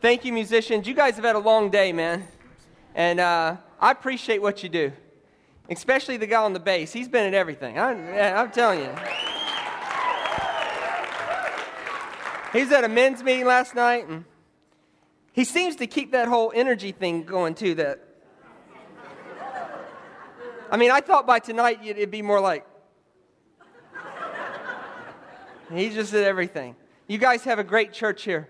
Thank you, musicians. You guys have had a long day, man. And I appreciate what you do, especially the guy on the bass. He's been at everything. I'm telling you. He was at a men's meeting last night, and he seems to keep that whole energy thing going, too. I thought by tonight it'd be more like... He just did everything. You guys have a great church here.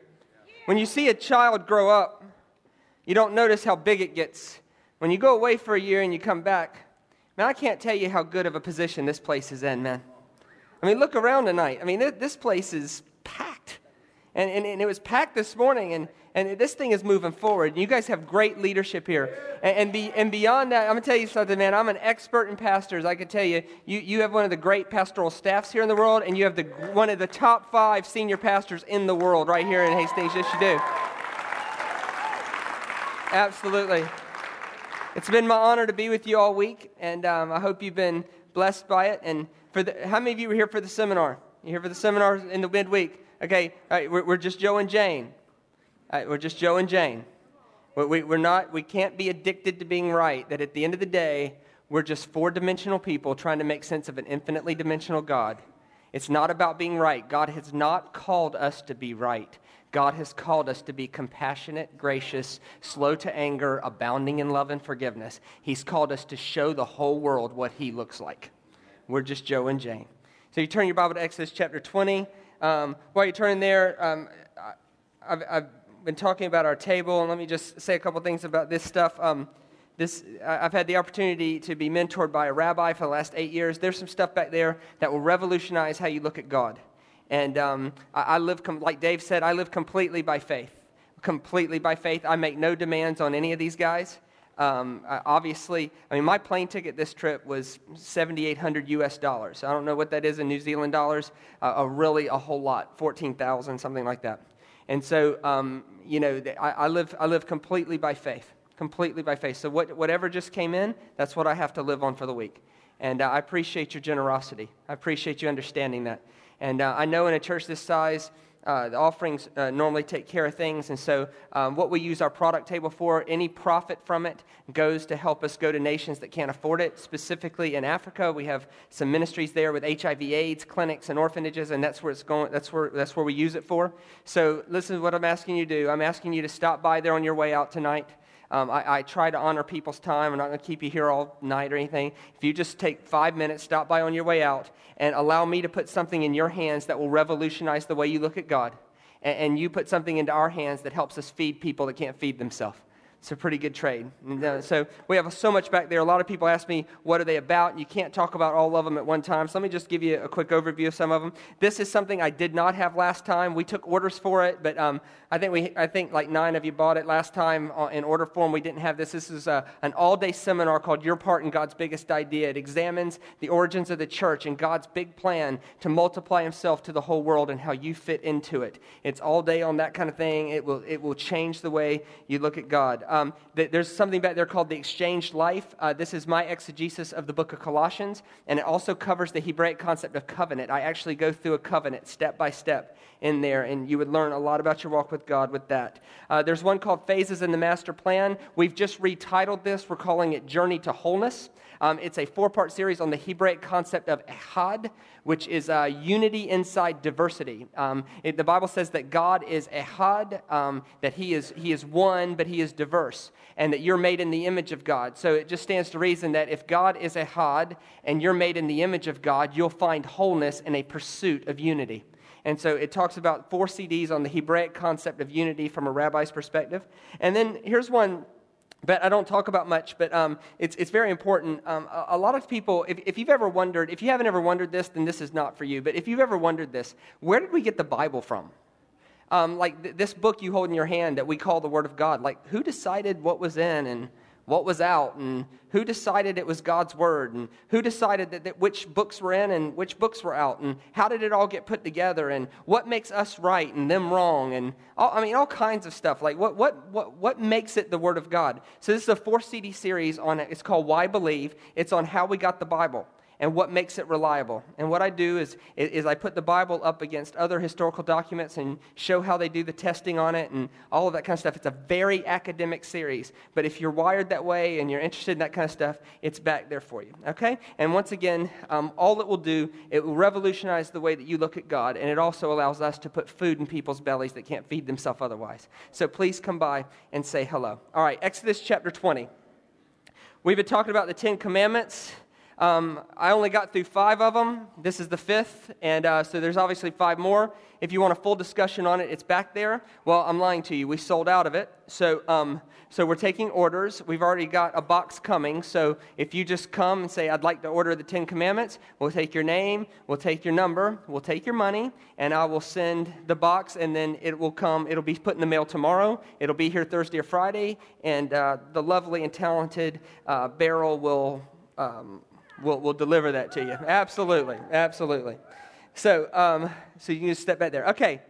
When you see a child grow up, you don't notice how big it gets. When you go away for a year and you come back, man, I can't tell you how good of a position this place is in, man. Look around tonight. This place is packed. And it was packed this morning, and this thing is moving forward. You guys have great leadership here. And beyond that, I'm going to tell you something, man. I'm an expert in pastors. I can tell you, you have one of the great pastoral staffs here in the world, and you have one of the top 5 senior pastors in the world right here in Hastings. Yes, you do. Absolutely. It's been my honor to be with you all week, and I hope you've been blessed by it. And how many of you were here for the seminar? You here for the seminar in the midweek? Okay, all right, we're just Joe and Jane. We're just Joe and Jane. We can't be addicted to being right, that at the end of the day, we're just 4-dimensional people trying to make sense of an infinitely dimensional God. It's not about being right. God has not called us to be right. God has called us to be compassionate, gracious, slow to anger, abounding in love and forgiveness. He's called us to show the whole world what He looks like. We're just Joe and Jane. So you turn your Bible to Exodus chapter 20. While you're turning there, I've been talking about our table, and let me just say a couple things about this stuff. I've had the opportunity to be mentored by a rabbi for the last 8 years. There's some stuff back there that will revolutionize how you look at God. And I live, like Dave said, I live completely by faith. Completely by faith. I make no demands on any of these guys. My plane ticket this trip was $7,800 US. I don't know what that is in New Zealand dollars, a whole lot, 14,000, something like that. And so, I live completely by faith, So whatever just came in, that's what I have to live on for the week. And I appreciate your generosity. I appreciate you understanding that. And I know in a church this size, the offerings normally take care of things, and so what we use our product table for, any profit from it goes to help us go to nations that can't afford it. Specifically in Africa, we have some ministries there with HIV/AIDS clinics and orphanages, and that's where it's going. That's where we use it for. So listen to what I'm asking you to do. I'm asking you to stop by there on your way out tonight. I try to honor people's time. I'm not going to keep you here all night or anything. If you just take 5 minutes, stop by on your way out, and allow me to put something in your hands that will revolutionize the way you look at God, and you put something into our hands that helps us feed people that can't feed themselves. It's a pretty good trade. So we have so much back there. A lot of people ask me, what are they about? You can't talk about all of them at one time. So let me just give you a quick overview of some of them. This is something I did not have last time. We took orders for it, but I think like 9 of you bought it last time in order form. We didn't have this. This is an all-day seminar called Your Part in God's Biggest Idea. It examines the origins of the church and God's big plan to multiply Himself to the whole world and how you fit into it. It's all day on that kind of thing. It will change the way you look at God. There's something back there called the exchanged life. This is my exegesis of the book of Colossians, and it also covers the Hebraic concept of covenant. I actually go through a covenant step by step in there, and you would learn a lot about your walk with God with that. There's one called Phases in the Master Plan. We've just retitled this. We're calling it Journey to Wholeness. It's a 4-part series on the Hebraic concept of echad, which is unity inside diversity. The Bible says that God is echad, that He is one, but He is diverse, and that you're made in the image of God. So it just stands to reason that if God is echad and you're made in the image of God, you'll find wholeness in a pursuit of unity. And so it talks about 4 CDs on the Hebraic concept of unity from a rabbi's perspective. And then here's one but I don't talk about much, but it's very important. A lot of people, if you haven't ever wondered this, then this is not for you. But if you've ever wondered this, where did we get the Bible from? This book you hold in your hand that we call the Word of God. Who decided what was in and what was out, and who decided it was God's Word, and who decided that which books were in and which books were out, and how did it all get put together, and what makes us right and them wrong, and all kinds of stuff. What makes it the Word of God? So this is a 4-CD series on it. It's called Why Believe. It's on how we got the Bible. and what makes it reliable. And what I do is I put the Bible up against other historical documents and show how they do the testing on it and all of that kind of stuff. It's a very academic series. But if you're wired that way and you're interested in that kind of stuff, it's back there for you, okay? And once again, all it will do, it will revolutionize the way that you look at God, and it also allows us to put food in people's bellies that can't feed themselves otherwise. So please come by and say hello. All right, Exodus chapter 20. We've been talking about the Ten Commandments. I only got through 5 of them. This is the 5th, and so there's obviously 5 more. If you want a full discussion on it, it's back there. Well, I'm lying to you. We sold out of it, so we're taking orders. We've already got a box coming, so if you just come and say, I'd like to order the 10 Commandments, we'll take your name, we'll take your number, we'll take your money, and I will send the box, and then it will come. It'll be put in the mail tomorrow. It'll be here Thursday or Friday, and the lovely and talented Beryl We'll deliver that to you. Absolutely. Absolutely. So you can just step back there. Okay.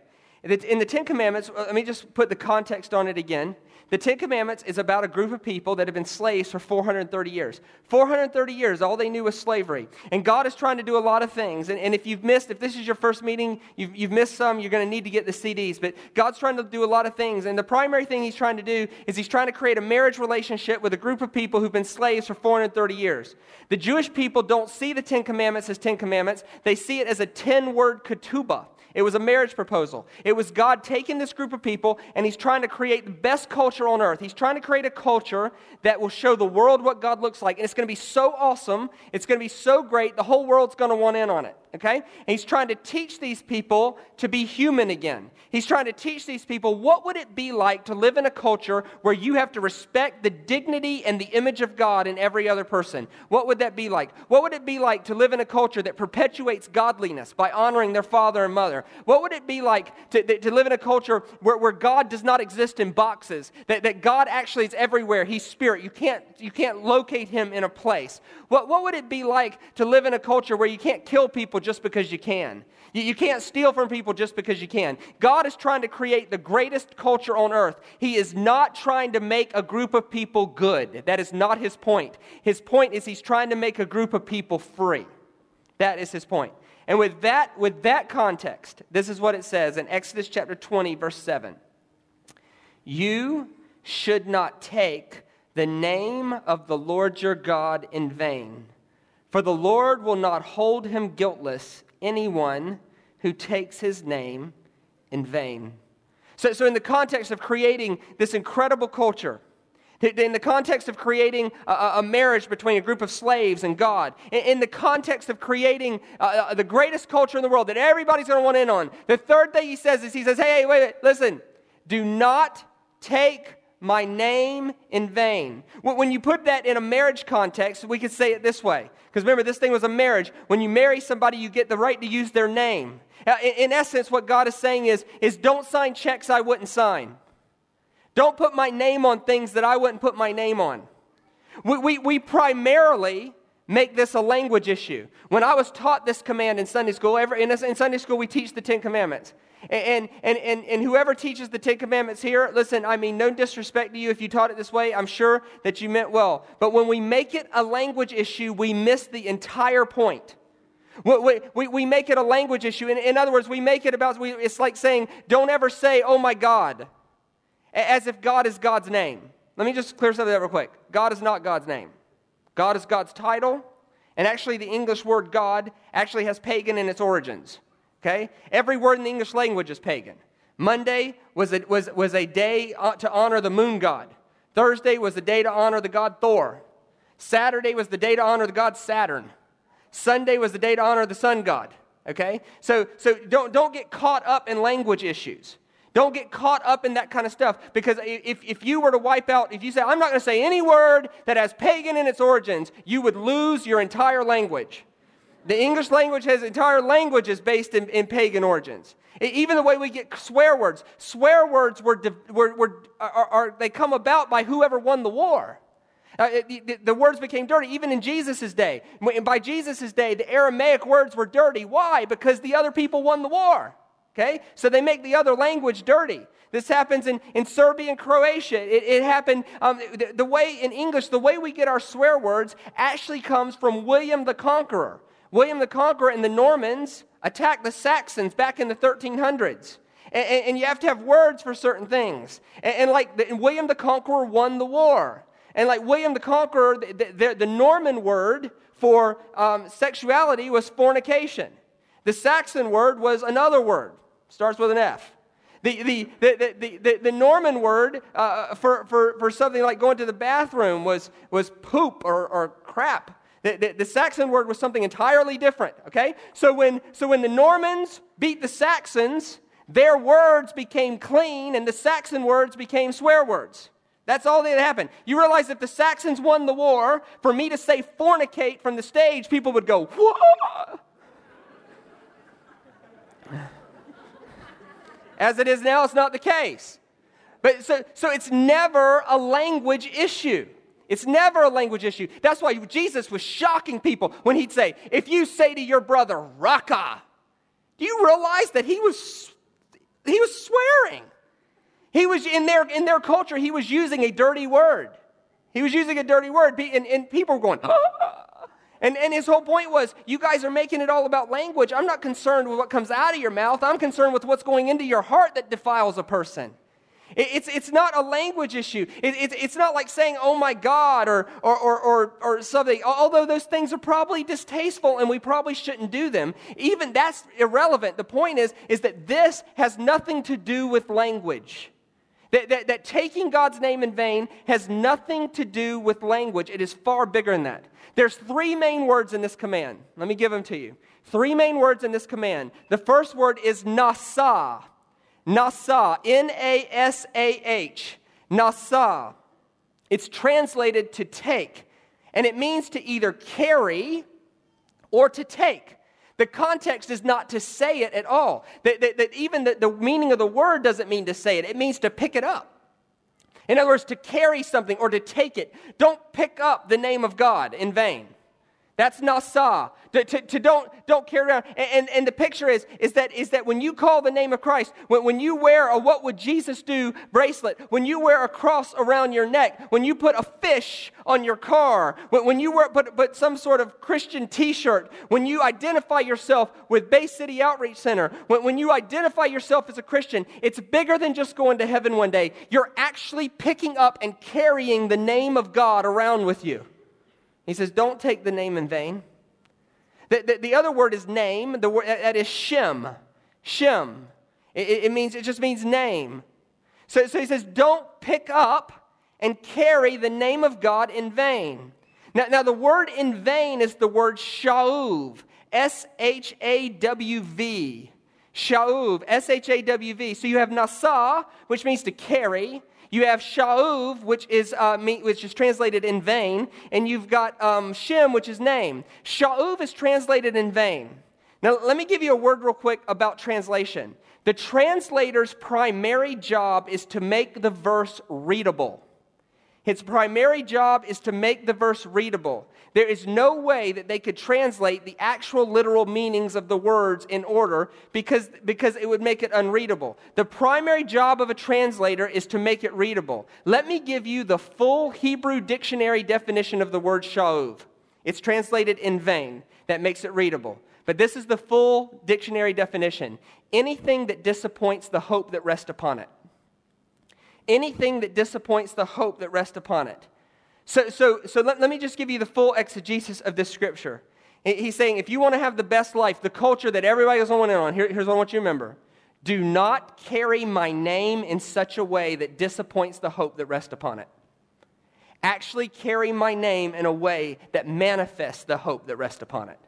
In the Ten Commandments, let me just put the context on it again. The Ten Commandments is about a group of people that have been slaves for 430 years. 430 years, all they knew was slavery. And God is trying to do a lot of things. And if you've missed, if this is your first meeting, you've missed some, you're going to need to get the CDs. But God's trying to do a lot of things. And the primary thing he's trying to do is he's trying to create a marriage relationship with a group of people who've been slaves for 430 years. The Jewish people don't see the Ten Commandments as Ten Commandments. They see it as a 10-word ketubah. It was a marriage proposal. It was God taking this group of people, and he's trying to create the best culture on earth. He's trying to create a culture that will show the world what God looks like. And it's going to be so awesome. It's going to be so great. The whole world's going to want in on it, okay? And he's trying to teach these people to be human again. He's trying to teach these people what would it be like to live in a culture where you have to respect the dignity and the image of God in every other person. What would that be like? What would it be like to live in a culture that perpetuates godliness by honoring their father and mother? What would it be like to live in a culture where God does not exist in boxes, that God actually is everywhere? He's spirit. You can't locate him in a place. What would it be like to live in a culture where you can't kill people just because you can? You can't steal from people just because you can. God is trying to create the greatest culture on earth. He is not trying to make a group of people good. That is not his point. His point is he's trying to make a group of people free. That is his point. And with that context, this is what it says in Exodus chapter 20, verse 7. You should not take the name of the Lord your God in vain, for the Lord will not hold him guiltless, anyone who takes his name in vain. So in the context of creating this incredible culture, in the context of creating a marriage between a group of slaves and God, in the context of creating the greatest culture in the world that everybody's going to want in on, the third thing he says is, he says, hey, wait, listen, do not take my name in vain. When you put that in a marriage context, we could say it this way. Because remember, this thing was a marriage. When you marry somebody, you get the right to use their name. In essence, what God is saying is don't sign checks I wouldn't sign. Don't put my name on things that I wouldn't put my name on. We primarily make this a language issue. When I was taught this command in Sunday school, in Sunday school we teach the Ten Commandments. And whoever teaches the Ten Commandments here, listen, I mean, no disrespect to you if you taught it this way. I'm sure that you meant well. But when we make it a language issue, we miss the entire point. We make it a language issue. In other words, we make it about, it's like saying, don't ever say, oh my God, as if God is God's name. Let me just clear something up real quick. God is not God's name. God is God's title. And actually, the English word God actually has pagan in its origins. Okay? Every word in the English language is pagan. Monday was a day to honor the moon god. Thursday was the day to honor the god Thor. Saturday was the day to honor the god Saturn. Sunday was the day to honor the sun god. Okay? So don't get caught up in language issues. Don't get caught up in that kind of stuff, because if you were to wipe out, if you say, I'm not going to say any word that has pagan in its origins, you would lose your entire language. The English language has entire languages based in pagan origins. Even the way we get swear words they come about by whoever won the war. The words became dirty, even in Jesus' day. By Jesus' day, the Aramaic words were dirty. Why? Because the other people won the war. Okay? So they make the other language dirty. This happens in Serbia and Croatia. It happened, the way in English, the way we get our swear words actually comes from William the Conqueror. William the Conqueror and the Normans attacked the Saxons back in the 1300s. And you have to have words for certain things. And William the Conqueror won the war. And like William the Conqueror, the Norman word for sexuality was fornication. The Saxon word was another word. Starts with an F. The Norman word for something like going to the bathroom was poop or crap. The Saxon word was something entirely different, okay? So when the Normans beat the Saxons, their words became clean and the Saxon words became swear words. That's all that happened. You realize if the Saxons won the war, for me to say fornicate from the stage, people would go, whoa! As it is now, it's not the case. But so it's never a language issue. It's never a language issue. That's why Jesus was shocking people when he'd say, if you say to your brother, rakah, do you realize that he was swearing? He was, in their culture, he was using a dirty word. He was using a dirty word, and people were going, ah. And his whole point was, you guys are making it all about language. I'm not concerned with what comes out of your mouth. I'm concerned with what's going into your heart that defiles a person. It's not a language issue. It's not like saying, oh my God, or something. Although those things are probably distasteful and we probably shouldn't do them. Even that's irrelevant. The point is that this has nothing to do with language. That taking God's name in vain has nothing to do with language. It is far bigger than that. There's three main words in this command. Let me give them to you. Three main words in this command. The first word is Nasah. Nasah, N-A-S-A-H, Nasah. It's translated to take, and it means to either carry or to take. The context is not to say it at all. That even the meaning of the word doesn't mean to say it. It means to pick it up. In other words, to carry something or to take it. Don't pick up the name of God in vain. That's Nasah. Don't carry around. And the picture is that when you call the name of Christ, when you wear a what would Jesus do bracelet, when you wear a cross around your neck, when you put a fish on your car, when you put some sort of Christian t-shirt, when you identify yourself with Bay City Outreach Center, when you identify yourself as a Christian, it's bigger than just going to heaven one day. You're actually picking up and carrying the name of God around with you. He says, don't take the name in vain. The other word is name. The word that is Shem. Shem. It just means name. So he says, don't pick up and carry the name of God in vain. Now the word in vain is the word Sha'uv. S-H-A-W-V. Sha'uv. S-H-A-W-V. So you have Nasah, which means to carry. You have Sha'uv, which is translated in vain, and you've got Shem, which is name. Sha'uv is translated in vain. Now, let me give you a word real quick about translation. The translator's primary job is to make the verse readable. His primary job is to make the verse readable. There is no way that they could translate the actual literal meanings of the words in order because it would make it unreadable. The primary job of a translator is to make it readable. Let me give you the full Hebrew dictionary definition of the word Sha'uv. It's translated in vain. That makes it readable. But this is the full dictionary definition. Anything that disappoints the hope that rests upon it. Anything that disappoints the hope that rests upon it. So let me just give you the full exegesis of this scripture. He's saying, if you want to have the best life, the culture that everybody is going in on, here's what I want you to remember. Do not carry my name in such a way that disappoints the hope that rests upon it. Actually carry my name in a way that manifests the hope that rests upon it.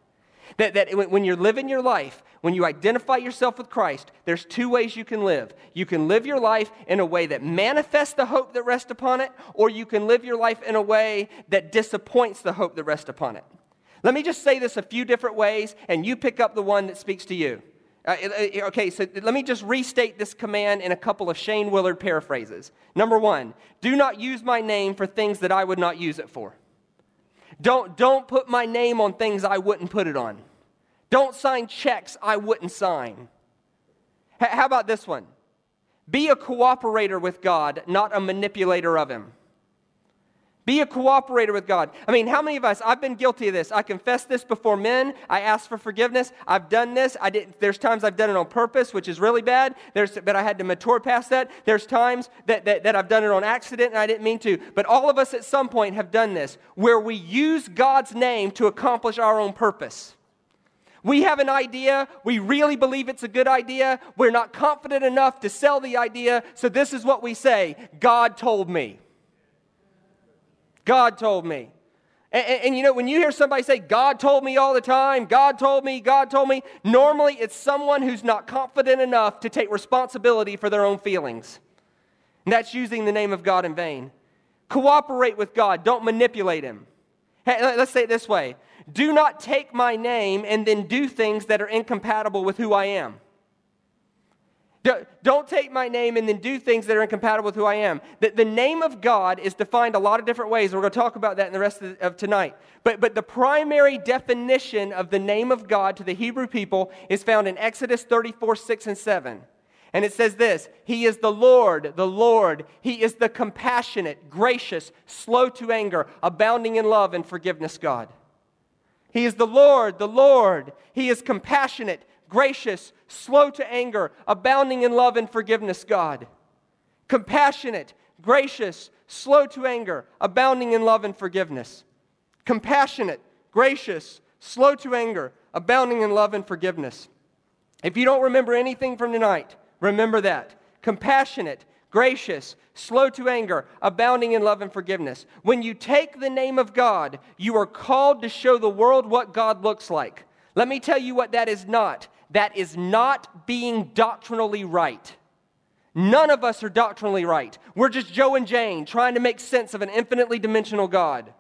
That when you're living your life, when you identify yourself with Christ, there's two ways you can live. You can live your life in a way that manifests the hope that rests upon it, or you can live your life in a way that disappoints the hope that rests upon it. Let me just say this a few different ways, and you pick up the one that speaks to you. Okay, so let me just restate this command in a couple of Shane Willard paraphrases. Number one, do not use my name for things that I would not use it for. Don't put my name on things I wouldn't put it on. Don't sign checks I wouldn't sign. How about this one? Be a cooperator with God, not a manipulator of Him. Be a cooperator with God. I mean, how many of us, I've been guilty of this. I confess this before men. I ask for forgiveness. I've done this. There's times I've done it on purpose, which is really bad. But I had to mature past that. There's times that I've done it on accident and I didn't mean to. But all of us at some point have done this, where we use God's name to accomplish our own purpose. We have an idea, we really believe it's a good idea, we're not confident enough to sell the idea, so this is what we say: God told me. God told me. And you know, when you hear somebody say, God told me all the time, God told me, God told me, normally it's someone who's not confident enough to take responsibility for their own feelings. And that's using the name of God in vain. Cooperate with God, don't manipulate Him. Hey, let's say it this way. Do not take my name and then do things that are incompatible with who I am. Don't take my name and then do things that are incompatible with who I am. The name of God is defined a lot of different ways. We're going to talk about that in the rest of tonight. But the primary definition of the name of God to the Hebrew people is found in Exodus 34, 6 and 7. And it says this: He is the Lord, the Lord. He is the compassionate, gracious, slow to anger, abounding in love and forgiveness God. He is the Lord, the Lord. He is compassionate, gracious, slow to anger, abounding in love and forgiveness God. Compassionate, gracious, slow to anger, abounding in love and forgiveness. Compassionate, gracious, slow to anger, abounding in love and forgiveness. If you don't remember anything from tonight, remember that. Compassionate, gracious, slow to anger, abounding in love and forgiveness. When you take the name of God, you are called to show the world what God looks like. Let me tell you what that is not. That is not being doctrinally right. None of us are doctrinally right. We're just Joe and Jane trying to make sense of an infinitely dimensional God.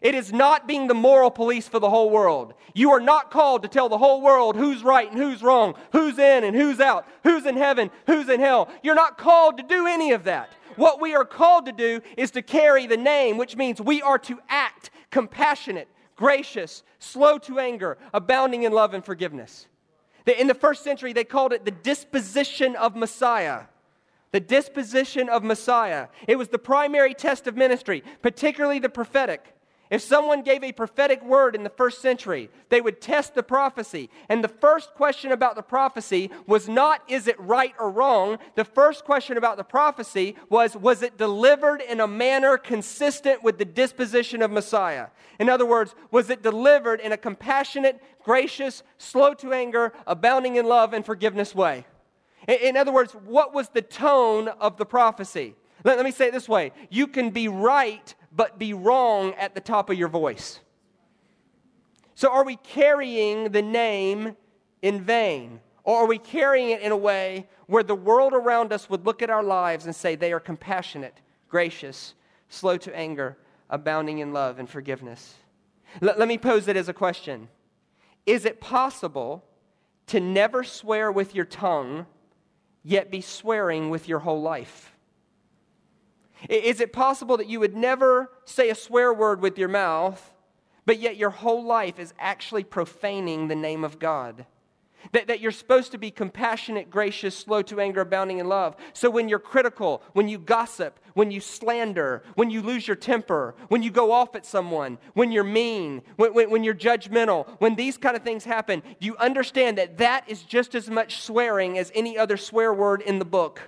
It is not being the moral police for the whole world. You are not called to tell the whole world who's right and who's wrong, who's in and who's out, who's in heaven, who's in hell. You're not called to do any of that. What we are called to do is to carry the name, which means we are to act compassionate, gracious, slow to anger, abounding in love and forgiveness. In the first century, they called it the disposition of Messiah. The disposition of Messiah. It was the primary test of ministry, particularly the prophetic. If someone gave a prophetic word in the first century, they would test the prophecy. And the first question about the prophecy was not, is it right or wrong? The first question about the prophecy was it delivered in a manner consistent with the disposition of Messiah? In other words, was it delivered in a compassionate, gracious, slow to anger, abounding in love and forgiveness way? In other words, what was the tone of the prophecy? Let me say it this way. You can be right, but be wrong at the top of your voice. So are we carrying the name in vain? Or are we carrying it in a way where the world around us would look at our lives and say they are compassionate, gracious, slow to anger, abounding in love and forgiveness? Let me pose it as a question. Is it possible to never swear with your tongue, yet be swearing with your whole life? Is it possible that you would never say a swear word with your mouth, but yet your whole life is actually profaning the name of God? That you're supposed to be compassionate, gracious, slow to anger, abounding in love. So when you're critical, when you gossip, when you slander, when you lose your temper, when you go off at someone, when you're mean, when you're judgmental, when these kind of things happen, do you understand that is just as much swearing as any other swear word in the book?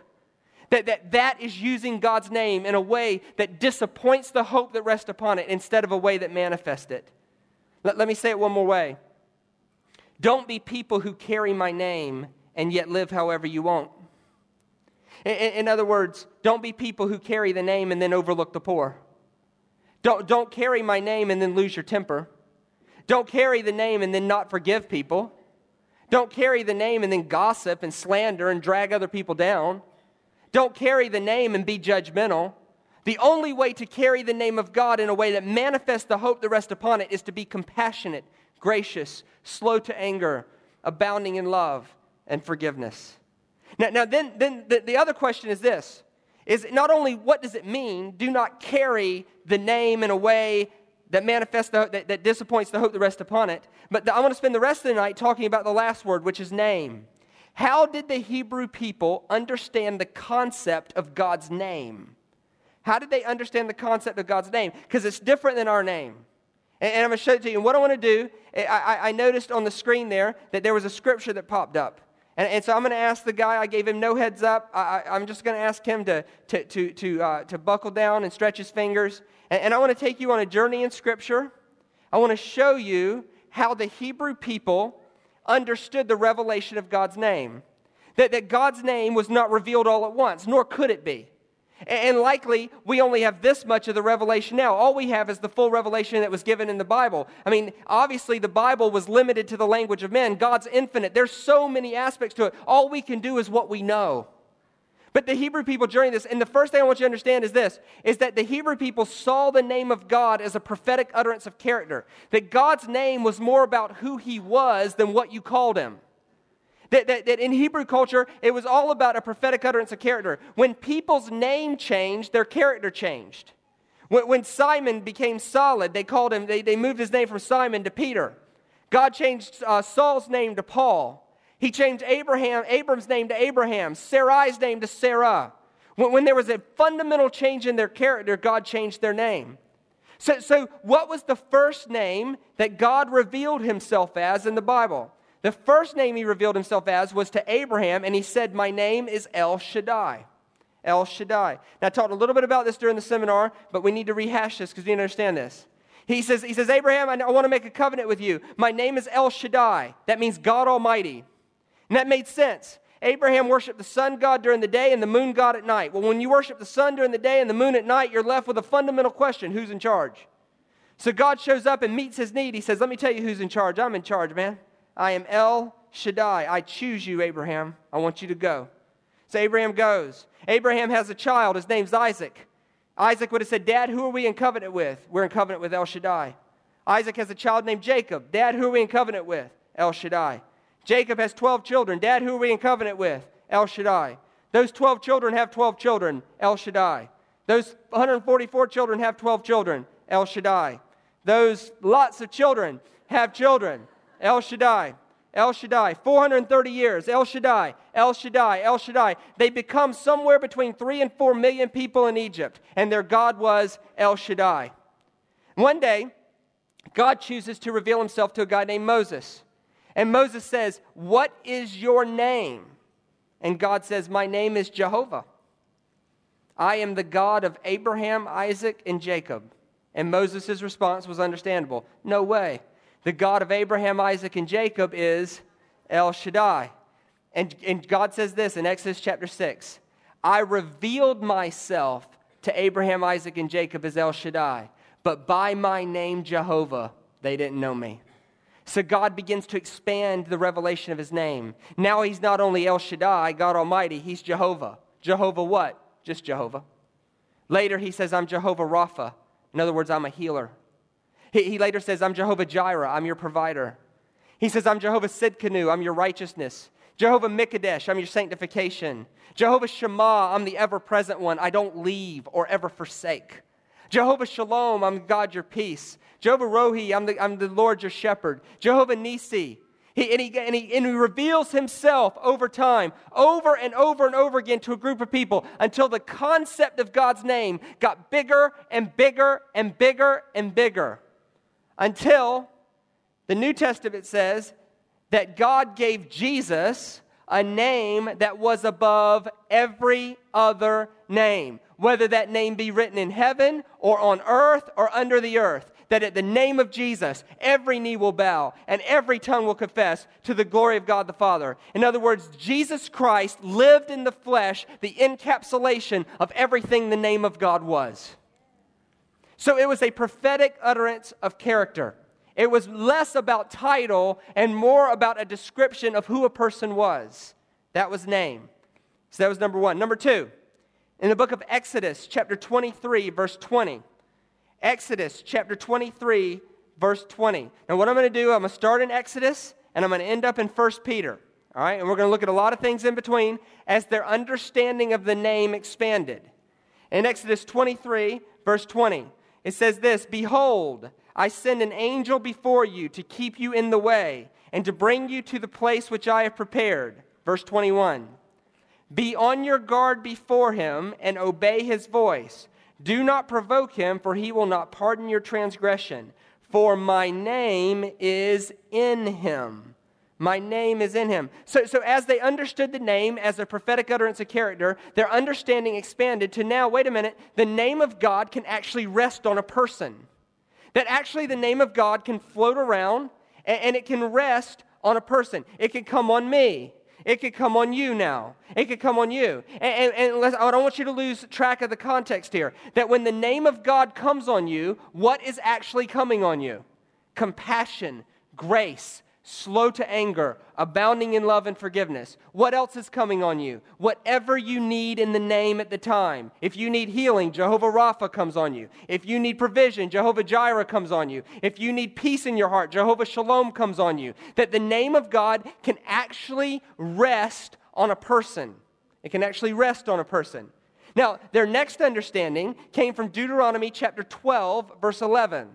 That is using God's name in a way that disappoints the hope that rests upon it instead of a way that manifests it. Let me say it one more way. Don't be people who carry my name and yet live however you want. In other words, don't be people who carry the name and then overlook the poor. Don't carry my name and then lose your temper. Don't carry the name and then not forgive people. Don't carry the name and then gossip and slander and drag other people down. Don't carry the name and be judgmental. The only way to carry the name of God in a way that manifests the hope that rests upon it is to be compassionate, gracious, slow to anger, abounding in love and forgiveness. Now, the other question is this. Is not only what does it mean, do not carry the name in a way that manifests that disappoints the hope that rests upon it, but I want to spend the rest of the night talking about the last word, which is name. How did the Hebrew people understand the concept of God's name? How did they understand the concept of God's name? Because it's different than our name. And I'm going to show it to you. And what I want to do, I noticed on the screen there that there was a scripture that popped up. And so I'm going to ask the guy, I gave him no heads up. I'm just going to ask him to buckle down and stretch his fingers. And I want to take you on a journey in Scripture. I want to show you how the Hebrew people understood the revelation of God's name. That God's name was not revealed all at once, nor could it be. And likely, we only have this much of the revelation now. All we have is the full revelation that was given in the Bible. I mean, obviously, the Bible was limited to the language of men. God's infinite. There's so many aspects to it. All we can do is what we know. But the Hebrew people during this, and the first thing I want you to understand is this, is that the Hebrew people saw the name of God as a prophetic utterance of character. That God's name was more about who He was than what you called Him. That in Hebrew culture, it was all about a prophetic utterance of character. When people's name changed, their character changed. When Simon became solid, they called him, they moved his name from Simon to Peter. God changed Saul's name to Paul. He changed Abram's name to Abraham, Sarai's name to Sarah. When there was a fundamental change in their character, God changed their name. So what was the first name that God revealed Himself as in the Bible? The first name He revealed Himself as was to Abraham, and He said, "My name is El Shaddai." El Shaddai. Now, I talked a little bit about this during the seminar, but we need to rehash this because we need to understand this. He says, "Abraham, I want to make a covenant with you. My name is El Shaddai." That means God Almighty. And that made sense. Abraham worshiped the sun god during the day and the moon god at night. Well, when you worship the sun during the day and the moon at night, you're left with a fundamental question: who's in charge? So God shows up and meets his need. He says, "Let me tell you who's in charge. I'm in charge, man. I am El Shaddai. I choose you, Abraham. I want you to go." So Abraham goes. Abraham has a child. His name's Isaac. Isaac would have said, "Dad, who are we in covenant with?" "We're in covenant with El Shaddai." Isaac has a child named Jacob. "Dad, who are we in covenant with?" "El Shaddai." Jacob has 12 children. "Dad, who are we in covenant with?" "El Shaddai." Those 12 children have 12 children. El Shaddai. Those 144 children have 12 children. El Shaddai. Those lots of children have children. El Shaddai, El Shaddai, 430 years, El Shaddai, El Shaddai, El Shaddai. They become somewhere between 3 and 4 million people in Egypt, and their God was El Shaddai. One day, God chooses to reveal Himself to a guy named Moses. And Moses says, "What is your name?" And God says, "My name is Jehovah. I am the God of Abraham, Isaac, and Jacob." And Moses' response was understandable. "No way. The God of Abraham, Isaac, and Jacob is El Shaddai." And God says this in Exodus chapter 6. "I revealed myself to Abraham, Isaac, and Jacob as El Shaddai, but by my name Jehovah, they didn't know me." So God begins to expand the revelation of His name. Now He's not only El Shaddai, God Almighty, He's Jehovah. Jehovah what? Just Jehovah. Later He says, "I'm Jehovah Rapha." In other words, I'm a healer. He later says, "I'm Jehovah Jireh, I'm your provider." He says, "I'm Jehovah Sidkenu, I'm your righteousness. Jehovah Mikodesh, I'm your sanctification. Jehovah Shammah, I'm the ever-present one. I don't leave or ever forsake. Jehovah Shalom, I'm God your peace. Jehovah Rohi, I'm the Lord your shepherd. Jehovah Nisi." He reveals Himself over time, over and over and over again to a group of people until the concept of God's name got bigger and bigger and bigger and bigger. Until the New Testament says that God gave Jesus a name that was above every other name, whether that name be written in heaven or on earth or under the earth, that at the name of Jesus, every knee will bow and every tongue will confess to the glory of God the Father. In other words, Jesus Christ lived in the flesh, the encapsulation of everything the name of God was. So it was a prophetic utterance of character. It was less about title and more about a description of who a person was. That was name. So that was number one. Number two, in the book of Exodus, chapter 23, verse 20. Exodus, chapter 23, verse 20. Now what I'm going to do, I'm going to start in Exodus, and I'm going to end up in 1 Peter. All right? And we're going to look at a lot of things in between as their understanding of the name expanded. In Exodus 23, verse 20. It says this, "Behold, I send an angel before you to keep you in the way and to bring you to the place which I have prepared. Verse 21, be on your guard before him and obey his voice. Do not provoke him, for he will not pardon your transgression. For my name is in him. My name is in him. So as they understood the name as a prophetic utterance of character, their understanding expanded to now, wait a minute, the name of God can actually rest on a person. That actually the name of God can float around and it can rest on a person. It can come on me. It could come on you now. It could come on you. And I don't want you to lose track of the context here. That when the name of God comes on you, what is actually coming on you? Compassion, grace, slow to anger, abounding in love and forgiveness. What else is coming on you? Whatever you need in the name at the time. If you need healing, Jehovah Rapha comes on you. If you need provision, Jehovah Jireh comes on you. If you need peace in your heart, Jehovah Shalom comes on you. That the name of God can actually rest on a person. It can actually rest on a person. Now, their next understanding came from Deuteronomy chapter 12, verse 11.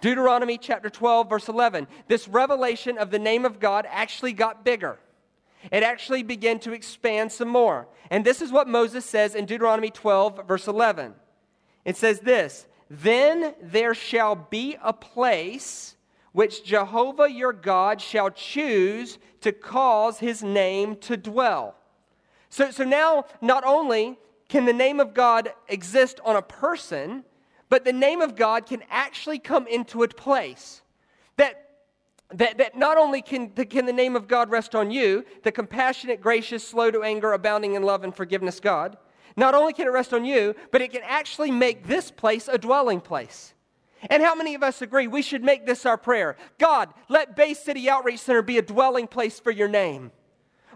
Deuteronomy chapter 12, verse 11. This revelation of the name of God actually got bigger. It actually began to expand some more. And this is what Moses says in Deuteronomy 12, verse 11. It says this, then there shall be a place which Jehovah your God shall choose to cause his name to dwell. So now, not only can the name of God exist on a person, but the name of God can actually come into a place that not only can the name of God rest on you, the compassionate, gracious, slow to anger, abounding in love and forgiveness God, not only can it rest on you, but it can actually make this place a dwelling place. And how many of us agree we should make this our prayer? God, let Bay City Outreach Center be a dwelling place for your name.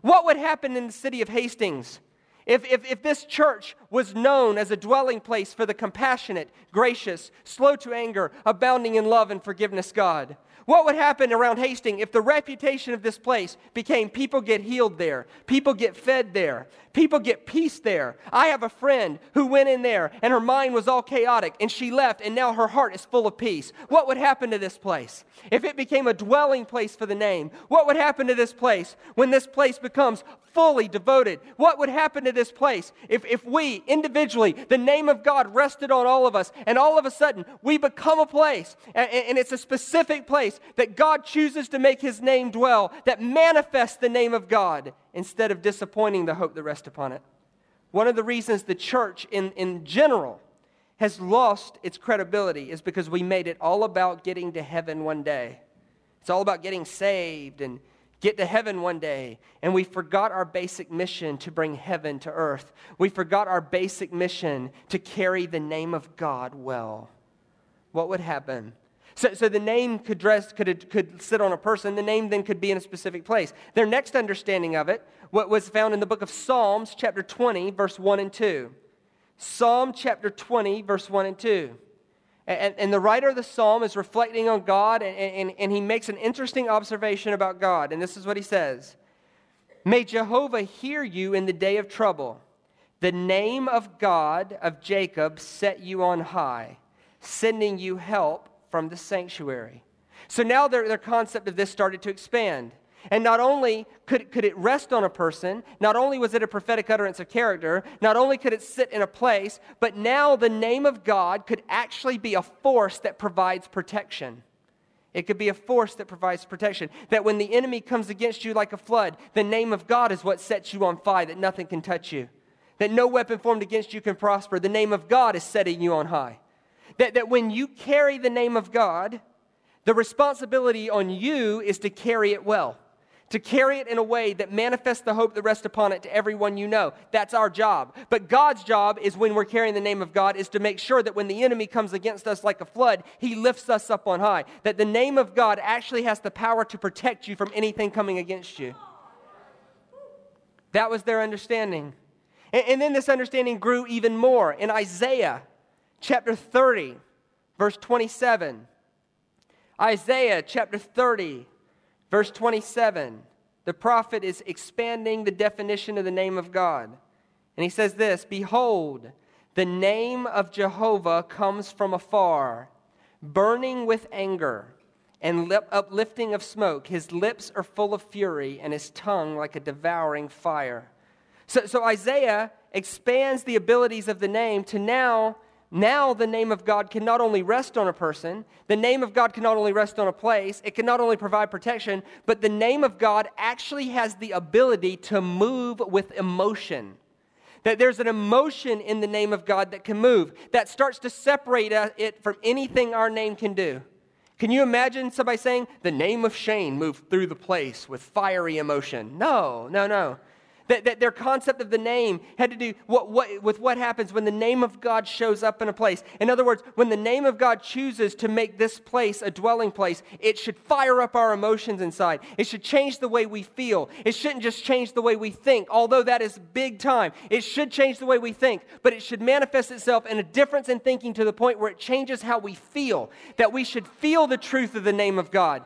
What would happen in the city of Hastings If this church was known as a dwelling place for the compassionate, gracious, slow to anger, abounding in love and forgiveness God? What would happen around Hastings if the reputation of this place became people get healed there, people get fed there, people get peace there? I have a friend who went in there and her mind was all chaotic and she left and now her heart is full of peace. What would happen to this place if it became a dwelling place for the name? What would happen to this place when this place becomes fully devoted? What would happen to this place if we individually, the name of God rested on all of us and all of a sudden we become a place and it's a specific place that God chooses to make his name dwell, that manifests the name of God instead of disappointing the hope that rests upon it? One of the reasons the church in general has lost its credibility is because we made it all about getting to heaven one day. It's all about getting saved and get to heaven one day, and we forgot our basic mission to bring heaven to earth. We forgot our basic mission to carry the name of God well. What would happen? So the name could sit on a person. The name then could be in a specific place. Their next understanding of it, what was found in the book of Psalms, chapter 20, verse 1 and 2. Psalm chapter 20, verse 1 and 2. And the writer of the psalm is reflecting on God, and he makes an interesting observation about God. And this is what he says. May Jehovah hear you in the day of trouble. The name of God of Jacob set you on high, sending you help from the sanctuary. So now their concept of this started to expand. And not only could it rest on a person, not only was it a prophetic utterance of character, not only could it sit in a place, but now the name of God could actually be a force that provides protection. It could be a force that provides protection. That when the enemy comes against you like a flood, the name of God is what sets you on fire, that nothing can touch you, that no weapon formed against you can prosper. The name of God is setting you on high. That when you carry the name of God, the responsibility on you is to carry it well, to carry it in a way that manifests the hope that rests upon it to everyone you know. That's our job. But God's job is, when we're carrying the name of God, is to make sure that when the enemy comes against us like a flood, he lifts us up on high, that the name of God actually has the power to protect you from anything coming against you. That was their understanding. And then this understanding grew even more in Isaiah chapter 30, verse 27. Isaiah chapter 30, verse 27. The prophet is expanding the definition of the name of God. And he says this, behold, the name of Jehovah comes from afar, burning with anger, and uplifting of smoke. His lips are full of fury, and his tongue like a devouring fire. So Isaiah expands the abilities of the name to now the name of God can not only rest on a person, the name of God can not only rest on a place, it can not only provide protection, but the name of God actually has the ability to move with emotion. That there's an emotion in the name of God that can move, that starts to separate it from anything our name can do. Can you imagine somebody saying, the name of Shane moved through the place with fiery emotion? No. That their concept of the name had to do with what happens when the name of God shows up in a place. In other words, when the name of God chooses to make this place a dwelling place, it should fire up our emotions inside. It should change the way we feel. It shouldn't just change the way we think, although that is big time. It should change the way we think, but it should manifest itself in a difference in thinking to the point where it changes how we feel, that we should feel the truth of the name of God.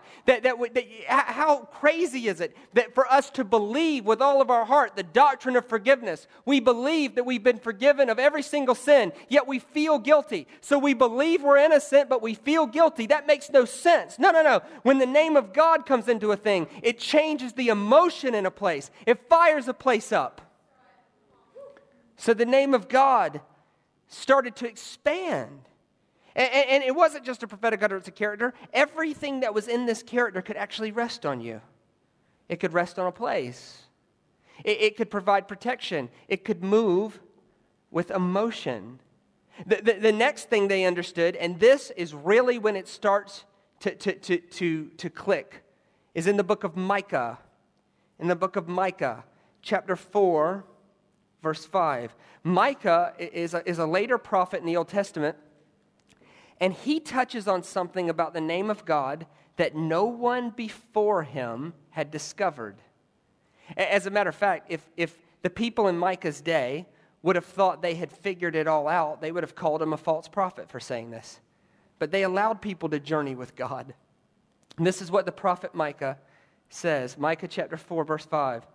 How crazy is it that for us to believe with all of our heart the doctrine of forgiveness. We believe that we've been forgiven of every single sin, yet we feel guilty. So we believe we're innocent, but we feel guilty. That makes no sense. No. When the name of God comes into a thing, it changes the emotion in a place. It fires a place up. So the name of God started to expand. And it wasn't just a prophetic utterance of character. Everything that was in this character could actually rest on you. It could rest on a place. It could provide protection. It could move with emotion. The next thing they understood, and this is really when it starts to click, is in the book of Micah. In the book of Micah, chapter 4, verse 5. Micah is a later prophet in the Old Testament, and he touches on something about the name of God that no one before him had discovered. As a matter of fact, if the people in Micah's day would have thought they had figured it all out, they would have called him a false prophet for saying this. But they allowed people to journey with God. And this is what the prophet Micah says. Micah chapter 4, verse 5.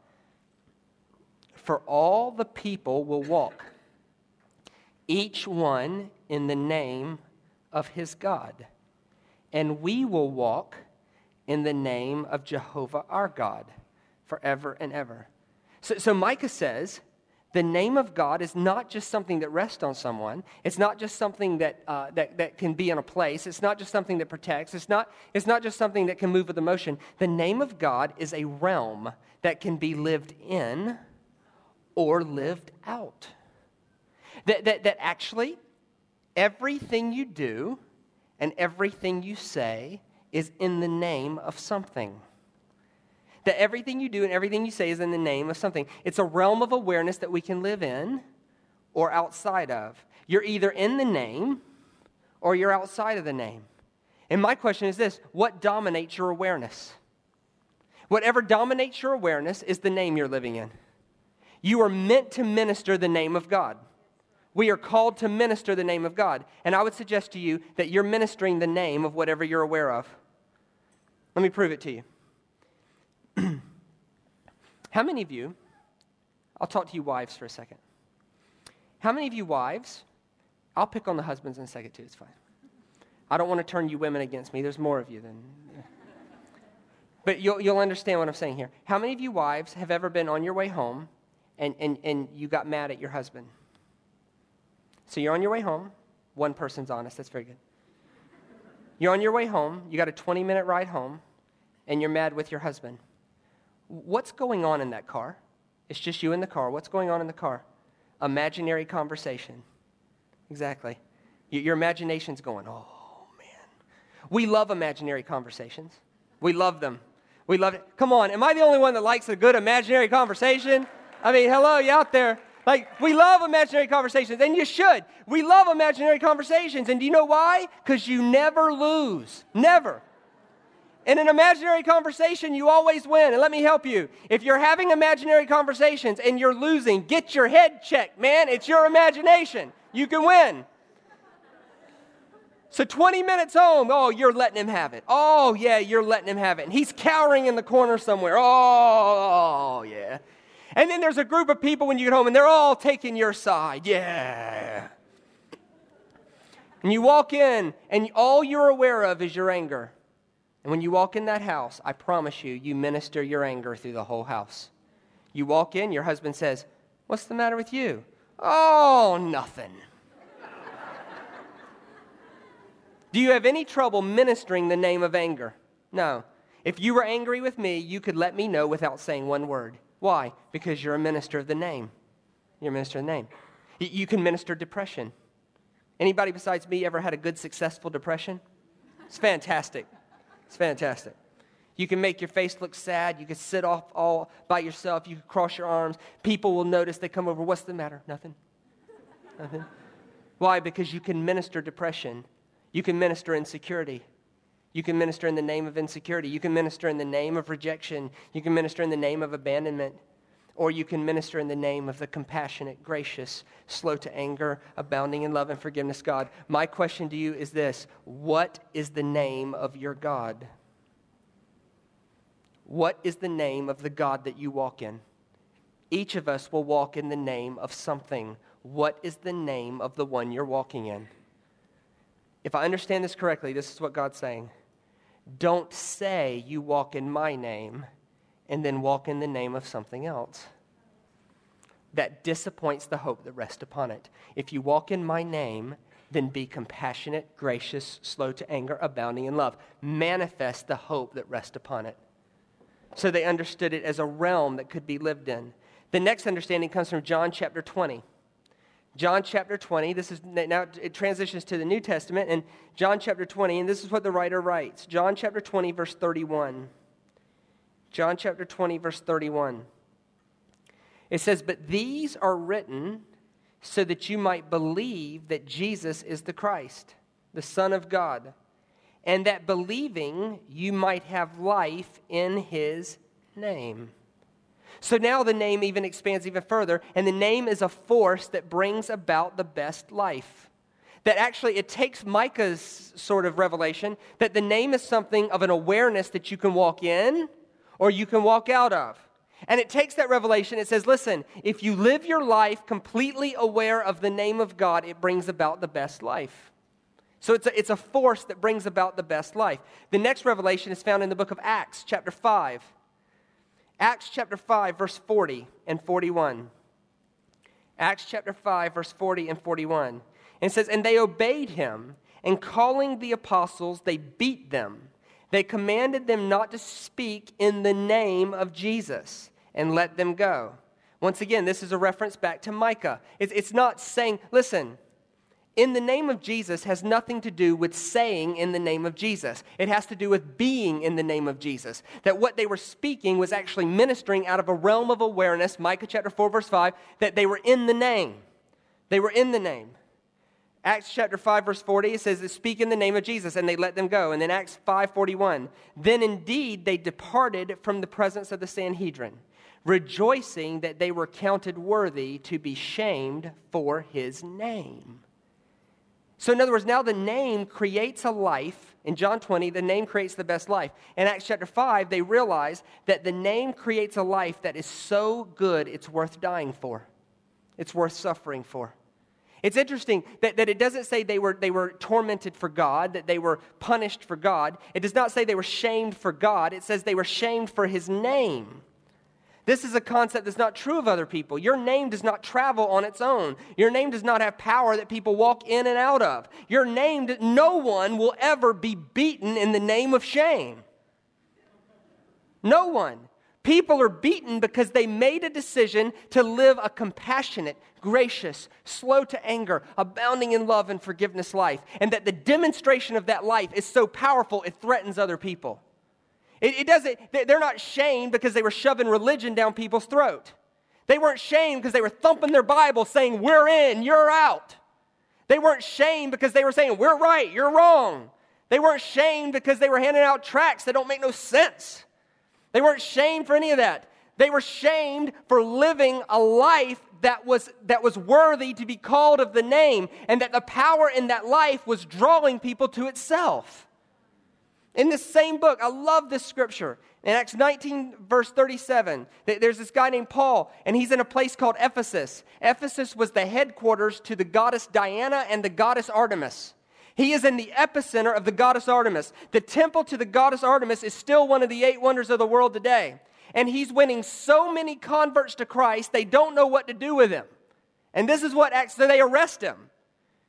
For all the people will walk, each one in the name of his God. And we will walk in the name of Jehovah our God. Forever and ever. So Micah says, the name of God is not just something that rests on someone. It's not just something that can be in a place. It's not just something that protects. It's not just something that can move with emotion. The name of God is a realm that can be lived in or lived out. That actually everything you do and everything you say is in the name of something. That everything you do and everything you say is in the name of something. It's a realm of awareness that we can live in or outside of. You're either in the name or you're outside of the name. And my question is this: what dominates your awareness? Whatever dominates your awareness is the name you're living in. You are meant to minister the name of God. We are called to minister the name of God. And I would suggest to you that you're ministering the name of whatever you're aware of. Let me prove it to you. How many of you, I'll talk to you wives for a second. How many of you wives, I'll pick on the husbands in a second too, it's fine. I don't want to turn you women against me. There's more of you than. But you'll understand what I'm saying here. How many of you wives have ever been on your way home and you got mad at your husband? So you're on your way home. One person's honest, that's very good. You're on your way home. You got a 20-minute ride home and you're mad with your husband. What's going on in that car? It's just you in the car. What's going on in the car? Imaginary conversation. Exactly. Your imagination's going, oh, man. We love imaginary conversations. We love them. We love it. Come on, am I the only one that likes a good imaginary conversation? I mean, hello, you out there. Like, we love imaginary conversations, and you should. We love imaginary conversations, and do you know why? Because you never lose. Never. In an imaginary conversation, you always win. And let me help you. If you're having imaginary conversations and you're losing, get your head checked, man. It's your imagination. You can win. So 20 minutes home, oh, you're letting him have it. Oh, yeah, you're letting him have it. And he's cowering in the corner somewhere. Oh, yeah. And then there's a group of people when you get home, and they're all taking your side. Yeah. And you walk in, and all you're aware of is your anger. And when you walk in that house, I promise you, you minister your anger through the whole house. You walk in, your husband says, "What's the matter with you?" "Oh, nothing." Do you have any trouble ministering the name of anger? No. If you were angry with me, you could let me know without saying one word. Why? Because you're a minister of the name. You're a minister of the name. You can minister depression. Anybody besides me ever had a good, successful depression? It's fantastic. It's fantastic. You can make your face look sad. You can sit off all by yourself. You can cross your arms. People will notice. They come over. "What's the matter?" "Nothing." "Nothing." Why? Because you can minister depression. You can minister insecurity. You can minister in the name of insecurity. You can minister in the name of rejection. You can minister in the name of abandonment. Or you can minister in the name of the compassionate, gracious, slow to anger, abounding in love and forgiveness God. My question to you is this: what is the name of your God? What is the name of the God that you walk in? Each of us will walk in the name of something. What is the name of the one you're walking in? If I understand this correctly, this is what God's saying. Don't say you walk in my name and then walk in the name of something else. That disappoints the hope that rests upon it. If you walk in my name, then be compassionate, gracious, slow to anger, abounding in love. Manifest the hope that rests upon it. So they understood it as a realm that could be lived in. The next understanding comes from John chapter 20. John chapter 20, this is now it transitions to the New Testament, and John chapter 20, and this is what the writer writes. John chapter 20, verse 31. John chapter 20, verse 31. It says, "But these are written so that you might believe that Jesus is the Christ, the Son of God, and that believing you might have life in his name." So now the name even expands even further, and the name is a force that brings about the best life. That actually it takes Micah's sort of revelation that the name is something of an awareness that you can walk in or you can walk out of. And it takes that revelation, it says, listen, if you live your life completely aware of the name of God, it brings about the best life. So it's a force that brings about the best life. The next revelation is found in the book of Acts, chapter 5. Acts chapter 5, verse 40 and 41. Acts chapter 5, verse 40 and 41. And it says, "And they obeyed him, and calling the apostles, they beat them. They commanded them not to speak in the name of Jesus, and let them go." Once again, this is a reference back to Micah. It's not saying, listen, in the name of Jesus has nothing to do with saying in the name of Jesus. It has to do with being in the name of Jesus. That what they were speaking was actually ministering out of a realm of awareness, Micah chapter 4, verse 5, that they were in the name. They were in the name. Acts chapter 5, verse 40, it says, "Speak in the name of Jesus," and they let them go. And then Acts 5:41, "Then indeed they departed from the presence of the Sanhedrin, rejoicing that they were counted worthy to be shamed for his name." So in other words, now the name creates a life. In John 20, the name creates the best life. In Acts chapter 5, they realize that the name creates a life that is so good it's worth dying for. It's worth suffering for. It's interesting that it doesn't say they were tormented for God, that they were punished for God. It does not say they were shamed for God. It says they were shamed for his name. This is a concept that's not true of other people. Your name does not travel on its own. Your name does not have power that people walk in and out of. Your name, no one will ever be beaten in the name of shame. No one. People are beaten because they made a decision to live a compassionate, gracious, slow to anger, abounding in love and forgiveness life. And that the demonstration of that life is so powerful it threatens other people. It doesn't, they're not shamed because they were shoving religion down people's throat. They weren't shamed because they were thumping their Bible saying, "We're in, you're out." They weren't shamed because they were saying, "We're right, you're wrong." They weren't shamed because they were handing out tracts that don't make no sense. They weren't shamed for any of that. They were shamed for living a life that was worthy to be called of the name, and that the power in that life was drawing people to itself. In this same book, I love this scripture. In Acts 19, verse 37, there's this guy named Paul, and he's in a place called Ephesus. Ephesus was the headquarters to the goddess Diana and the goddess Artemis. He is in the epicenter of the goddess Artemis. The temple to the goddess Artemis is still one of the 8 wonders of the world today. And he's winning so many converts to Christ, they don't know what to do with him. And this is what Acts, so they arrest him.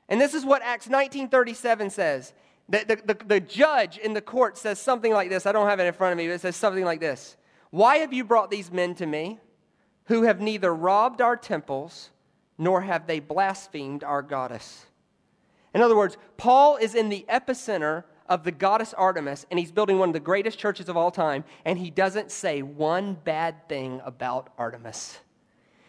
And this is what Acts 19:37 says. The judge in the court says something like this. I don't have it in front of me, but it says something like this. Why have you brought these men to me who have neither robbed our temples nor have they blasphemed our goddess? In other words, Paul is in the epicenter of the goddess Artemis, and he's building one of the greatest churches of all time, and he doesn't say one bad thing about Artemis.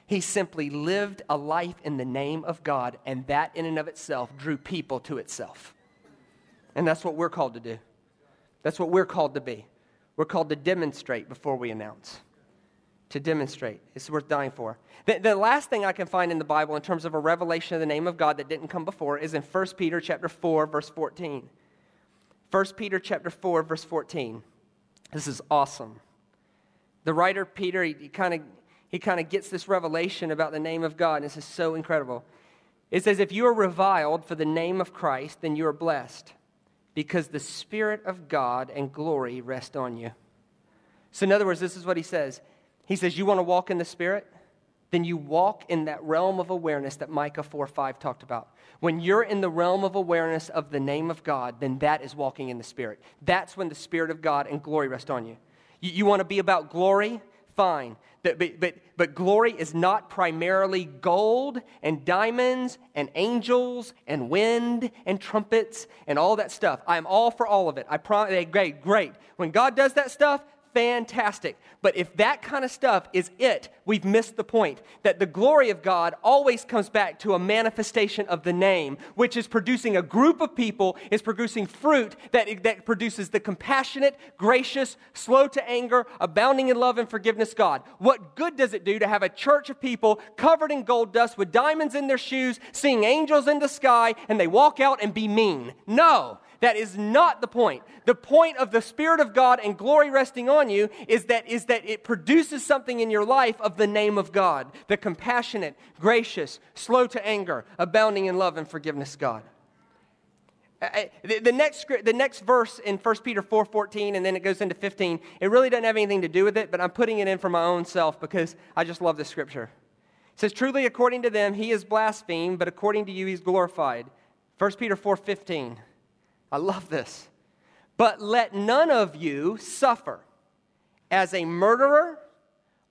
He simply lived a life in the name of God, and that in and of itself drew people to itself. And that's what we're called to do. That's what we're called to be. We're called to demonstrate before we announce. To demonstrate. It's worth dying for. The last thing I can find in the Bible in terms of a revelation of the name of God that didn't come before is in 1 Peter chapter 4, verse 14. 1 Peter chapter 4, verse 14. This is awesome. The writer Peter, he kind of gets this revelation about the name of God, and this is so incredible. It says, if you are reviled for the name of Christ, then you are blessed, because the Spirit of God and glory rest on you. So in other words, this is what he says. He says, you want to walk in the Spirit? Then you walk in that realm of awareness that Micah 4:5 talked about. When you're in the realm of awareness of the name of God, then that is walking in the Spirit. That's when the Spirit of God and glory rest on you. You want to be about glory? Fine. But glory is not primarily gold and diamonds and angels and wind and trumpets and all that stuff. I'm all for all of it. I promise. Great. When God does that stuff, fantastic. But if that kind of stuff is it, we've missed the point that the glory of God always comes back to a manifestation of the name, which is producing a group of people, is producing fruit that produces the compassionate, gracious, slow to anger, abounding in love and forgiveness God. What good does it do to have a church of people covered in gold dust with diamonds in their shoes, seeing angels in the sky, and they walk out and be mean? No. That is not the point. The point of the Spirit of God and glory resting on you is that it produces something in your life of the name of God, the compassionate, gracious, slow to anger, abounding in love and forgiveness God. The next verse in 1 Peter 4:14, and then it goes into 15, it really doesn't have anything to do with it, but I'm putting it in for my own self because I just love this scripture. It says, truly according to them he is blasphemed, but according to you he's glorified. 1 Peter 4:15. I love this. But let none of you suffer as a murderer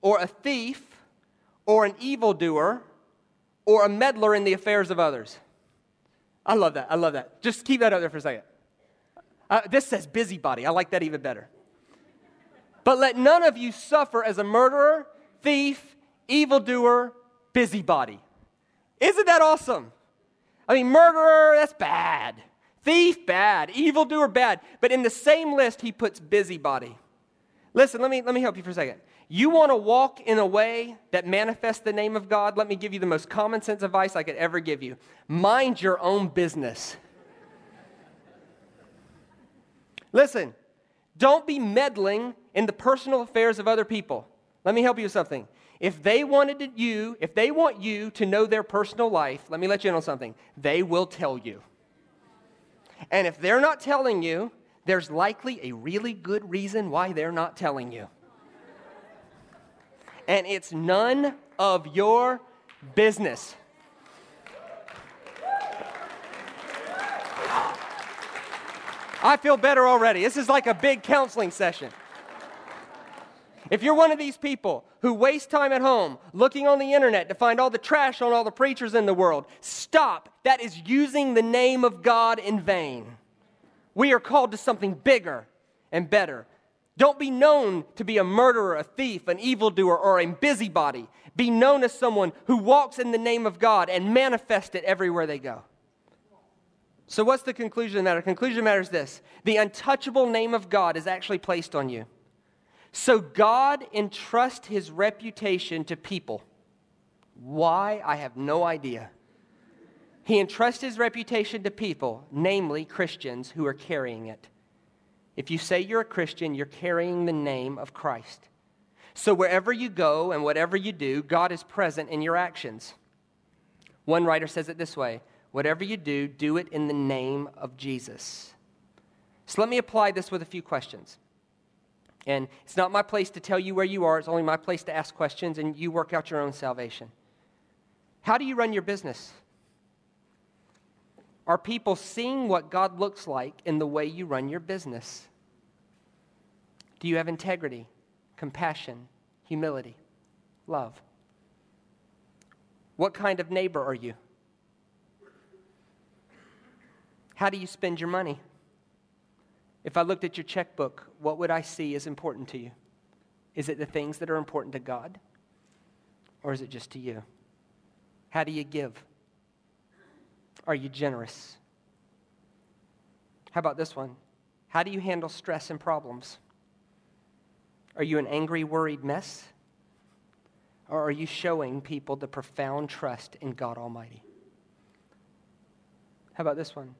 or a thief or an evildoer or a meddler in the affairs of others. I love that. I love that. Just keep that up there for a second. This says busybody. I like that even better. But let none of you suffer as a murderer, thief, evildoer, busybody. Isn't that awesome? I mean, murderer, that's bad. Thief, bad. Evildoer, bad. But in the same list, he puts busybody. Listen, let me help you for a second. You want to walk in a way that manifests the name of God? Let me give you the most common sense advice I could ever give you. Mind your own business. Listen, don't be meddling in the personal affairs of other people. Let me help you with something. If they want you to know their personal life, let me let you in on something. They will tell you. And if they're not telling you, there's likely a really good reason why they're not telling you. And it's none of your business. I feel better already. This is like a big counseling session. If you're one of these people who waste time at home looking on the internet to find all the trash on all the preachers in the world, stop. That is using the name of God in vain. We are called to something bigger and better. Don't be known to be a murderer, a thief, an evildoer, or a busybody. Be known as someone who walks in the name of God and manifests it everywhere they go. So what's the conclusion of the matter? The conclusion of the matter is this. The untouchable name of God is actually placed on you. So God entrusts his reputation to people. Why? I have no idea. He entrusts his reputation to people, namely Christians who are carrying it. If you say you're a Christian, you're carrying the name of Christ. So wherever you go and whatever you do, God is present in your actions. One writer says it this way, Whatever you do, do it in the name of Jesus. So let me apply this with a few questions. And it's not my place to tell you where you are. It's only my place to ask questions, and you work out your own salvation. How do you run your business? Are people seeing what God looks like in the way you run your business? Do you have integrity, compassion, humility, love? What kind of neighbor are you? How do you spend your money? If I looked at your checkbook, what would I see as important to you? Is it the things that are important to God? Or is it just to you? How do you give? Are you generous? How about this one? How do you handle stress and problems? Are you an angry, worried mess? Or are you showing people the profound trust in God Almighty? How about this one?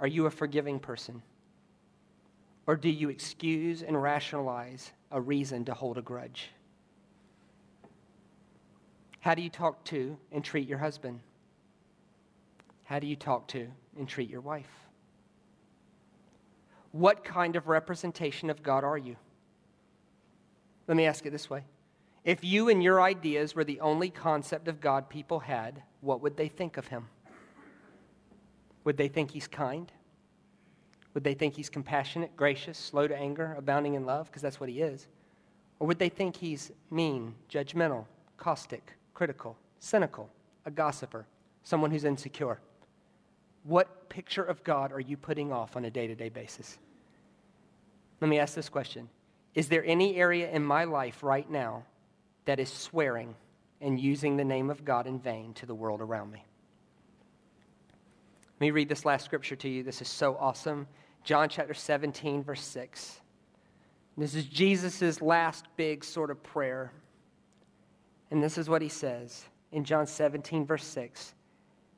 Are you a forgiving person? Or do you excuse and rationalize a reason to hold a grudge? How do you talk to and treat your husband? How do you talk to and treat your wife? What kind of representation of God are you? Let me ask it this way. If you and your ideas were the only concept of God people had, what would they think of him? Would they think he's kind? Would they think he's compassionate, gracious, slow to anger, abounding in love? Because that's what he is. Or would they think he's mean, judgmental, caustic, critical, cynical, a gossiper, someone who's insecure? What picture of God are you putting off on a day-to-day basis? Let me ask this question. Is there any area in my life right now that is swearing and using the name of God in vain to the world around me? Let me read this last scripture to you. This is so awesome. John chapter 17, verse 6. This is Jesus' last big sort of prayer. And this is what he says in John 17, verse 6.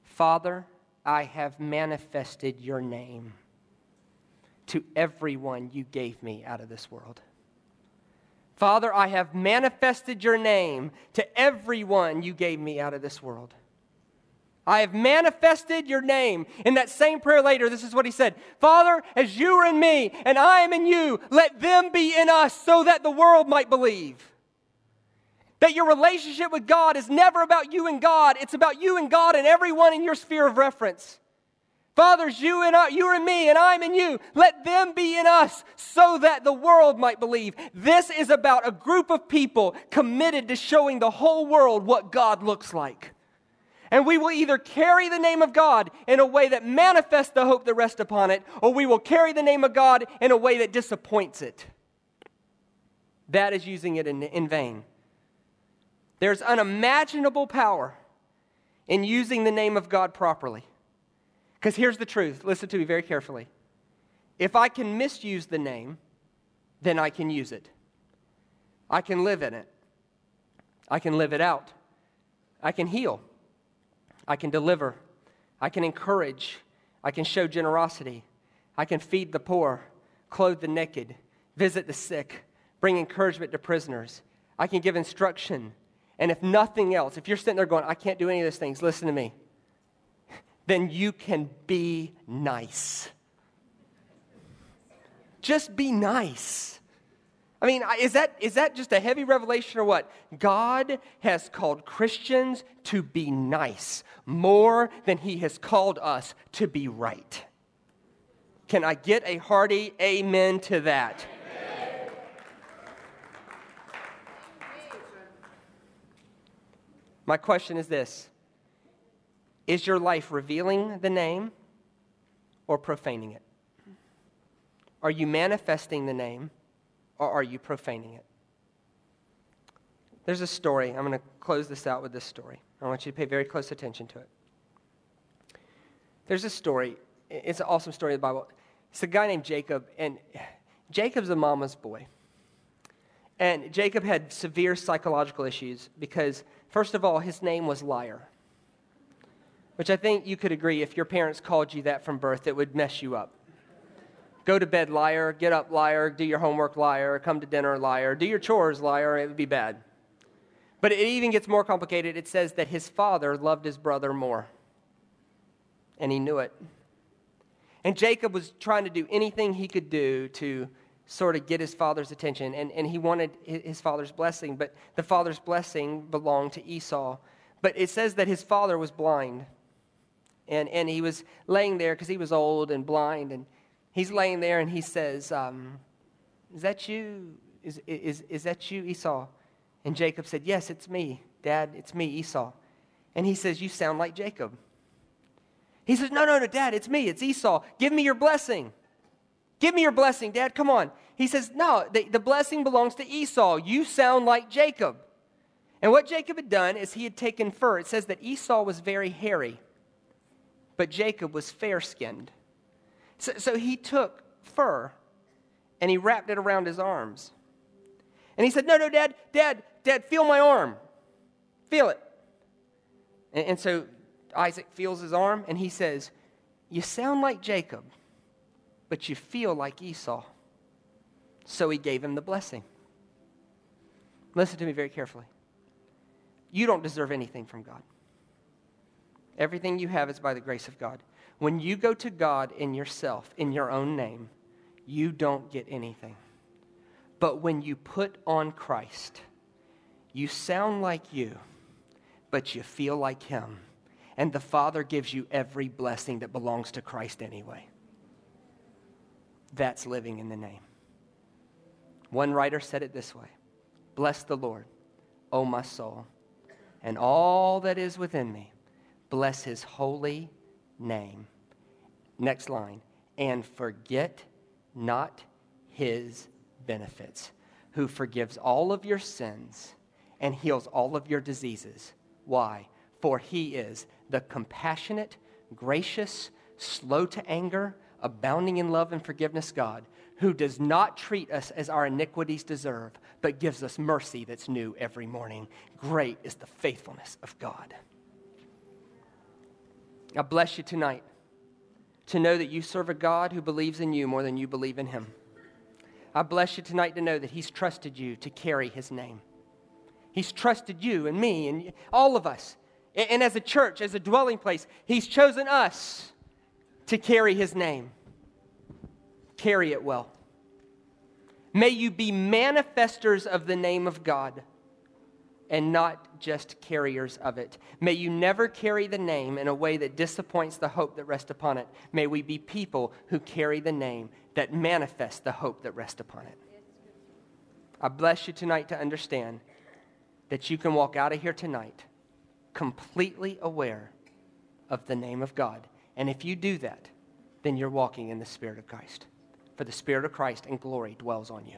Father, I have manifested your name to everyone you gave me out of this world. Father, I have manifested your name to everyone you gave me out of this world. I have manifested your name. In that same prayer later, this is what he said. Father, as you are in me and I am in you, let them be in us so that the world might believe. That your relationship with God is never about you and God. It's about you and God and everyone in your sphere of reference. Father, as you are in me and I am in you, let them be in us so that the world might believe. This is about a group of people committed to showing the whole world what God looks like. And we will either carry the name of God in a way that manifests the hope that rests upon it, or we will carry the name of God in a way that disappoints it. That is using it in vain. There's unimaginable power in using the name of God properly. Because here's the truth. Listen to me very carefully. If I can misuse the name, then I can use it. I can live in it. I can live it out. I can heal. I can deliver. I can encourage. I can show generosity. I can feed the poor, clothe the naked, visit the sick, bring encouragement to prisoners. I can give instruction. And if nothing else, if you're sitting there going, I can't do any of those things, listen to me, then you can be nice. Just be nice. I mean, is that just a heavy revelation or what? God has called Christians to be nice more than he has called us to be right. Can I get a hearty amen to that? Amen. My question is this. Is your life revealing the name or profaning it? Are you manifesting the name? Or are you profaning it? There's a story. I'm going to close this out with this story. I want you to pay very close attention to it. There's a story. It's an awesome story in the Bible. It's a guy named Jacob, and Jacob's a mama's boy. And Jacob had severe psychological issues because, first of all, his name was Liar, which I think you could agree if your parents called you that from birth, it would mess you up. Go to bed, liar. Get up, liar. Do your homework, liar. Come to dinner, liar. Do your chores, liar. It would be bad. But it even gets more complicated. It says that his father loved his brother more. and he knew it. And Jacob was trying to do anything he could do to sort of get his father's attention, and he wanted his father's blessing, but the father's blessing belonged to Esau. But it says that his father was blind, and he was laying there because he was old and blind, and he's laying there, and he says, is that you? Is that you, Esau? And Jacob said, yes, it's me, Dad, it's me, Esau. And he says, you sound like Jacob. He says, no, Dad, it's me, it's Esau. Give me your blessing. Give me your blessing, Dad, come on. He says, no, the blessing belongs to Esau. You sound like Jacob. And what Jacob had done is he had taken fur. It says that Esau was very hairy, but Jacob was fair-skinned. So he took fur, and he wrapped it around his arms. And he said, no, Dad, feel my arm. Feel it. And so Isaac feels his arm, and he says, you sound like Jacob, but you feel like Esau. So he gave him the blessing. Listen to me very carefully. You don't deserve anything from God. Everything you have is by the grace of God. When you go to God in yourself, in your own name, you don't get anything. But when you put on Christ, you sound like you, but you feel like him. And the Father gives you every blessing that belongs to Christ anyway. That's living in the name. One writer said it this way, bless the Lord, O my soul, and all that is within me. Bless his holy name. Next line, and forget not his benefits, who forgives all of your sins and heals all of your diseases. Why? For he is the compassionate, gracious, slow to anger, abounding in love and forgiveness God, who does not treat us as our iniquities deserve, but gives us mercy that's new every morning. Great is the faithfulness of God. I bless you tonight to know that you serve a God who believes in you more than you believe in him. I bless you tonight to know that he's trusted you to carry his name. He's trusted you and me and all of us. And as a church, as a dwelling place, he's chosen us to carry his name. Carry it well. May you be manifestors of the name of God and not just carriers of it. May you never carry the name in a way that disappoints the hope that rests upon it. May we be people who carry the name that manifests the hope that rests upon it. I bless you tonight to understand that you can walk out of here tonight completely aware of the name of God. And if you do that, then you're walking in the Spirit of Christ. For the Spirit of Christ and glory dwells on you.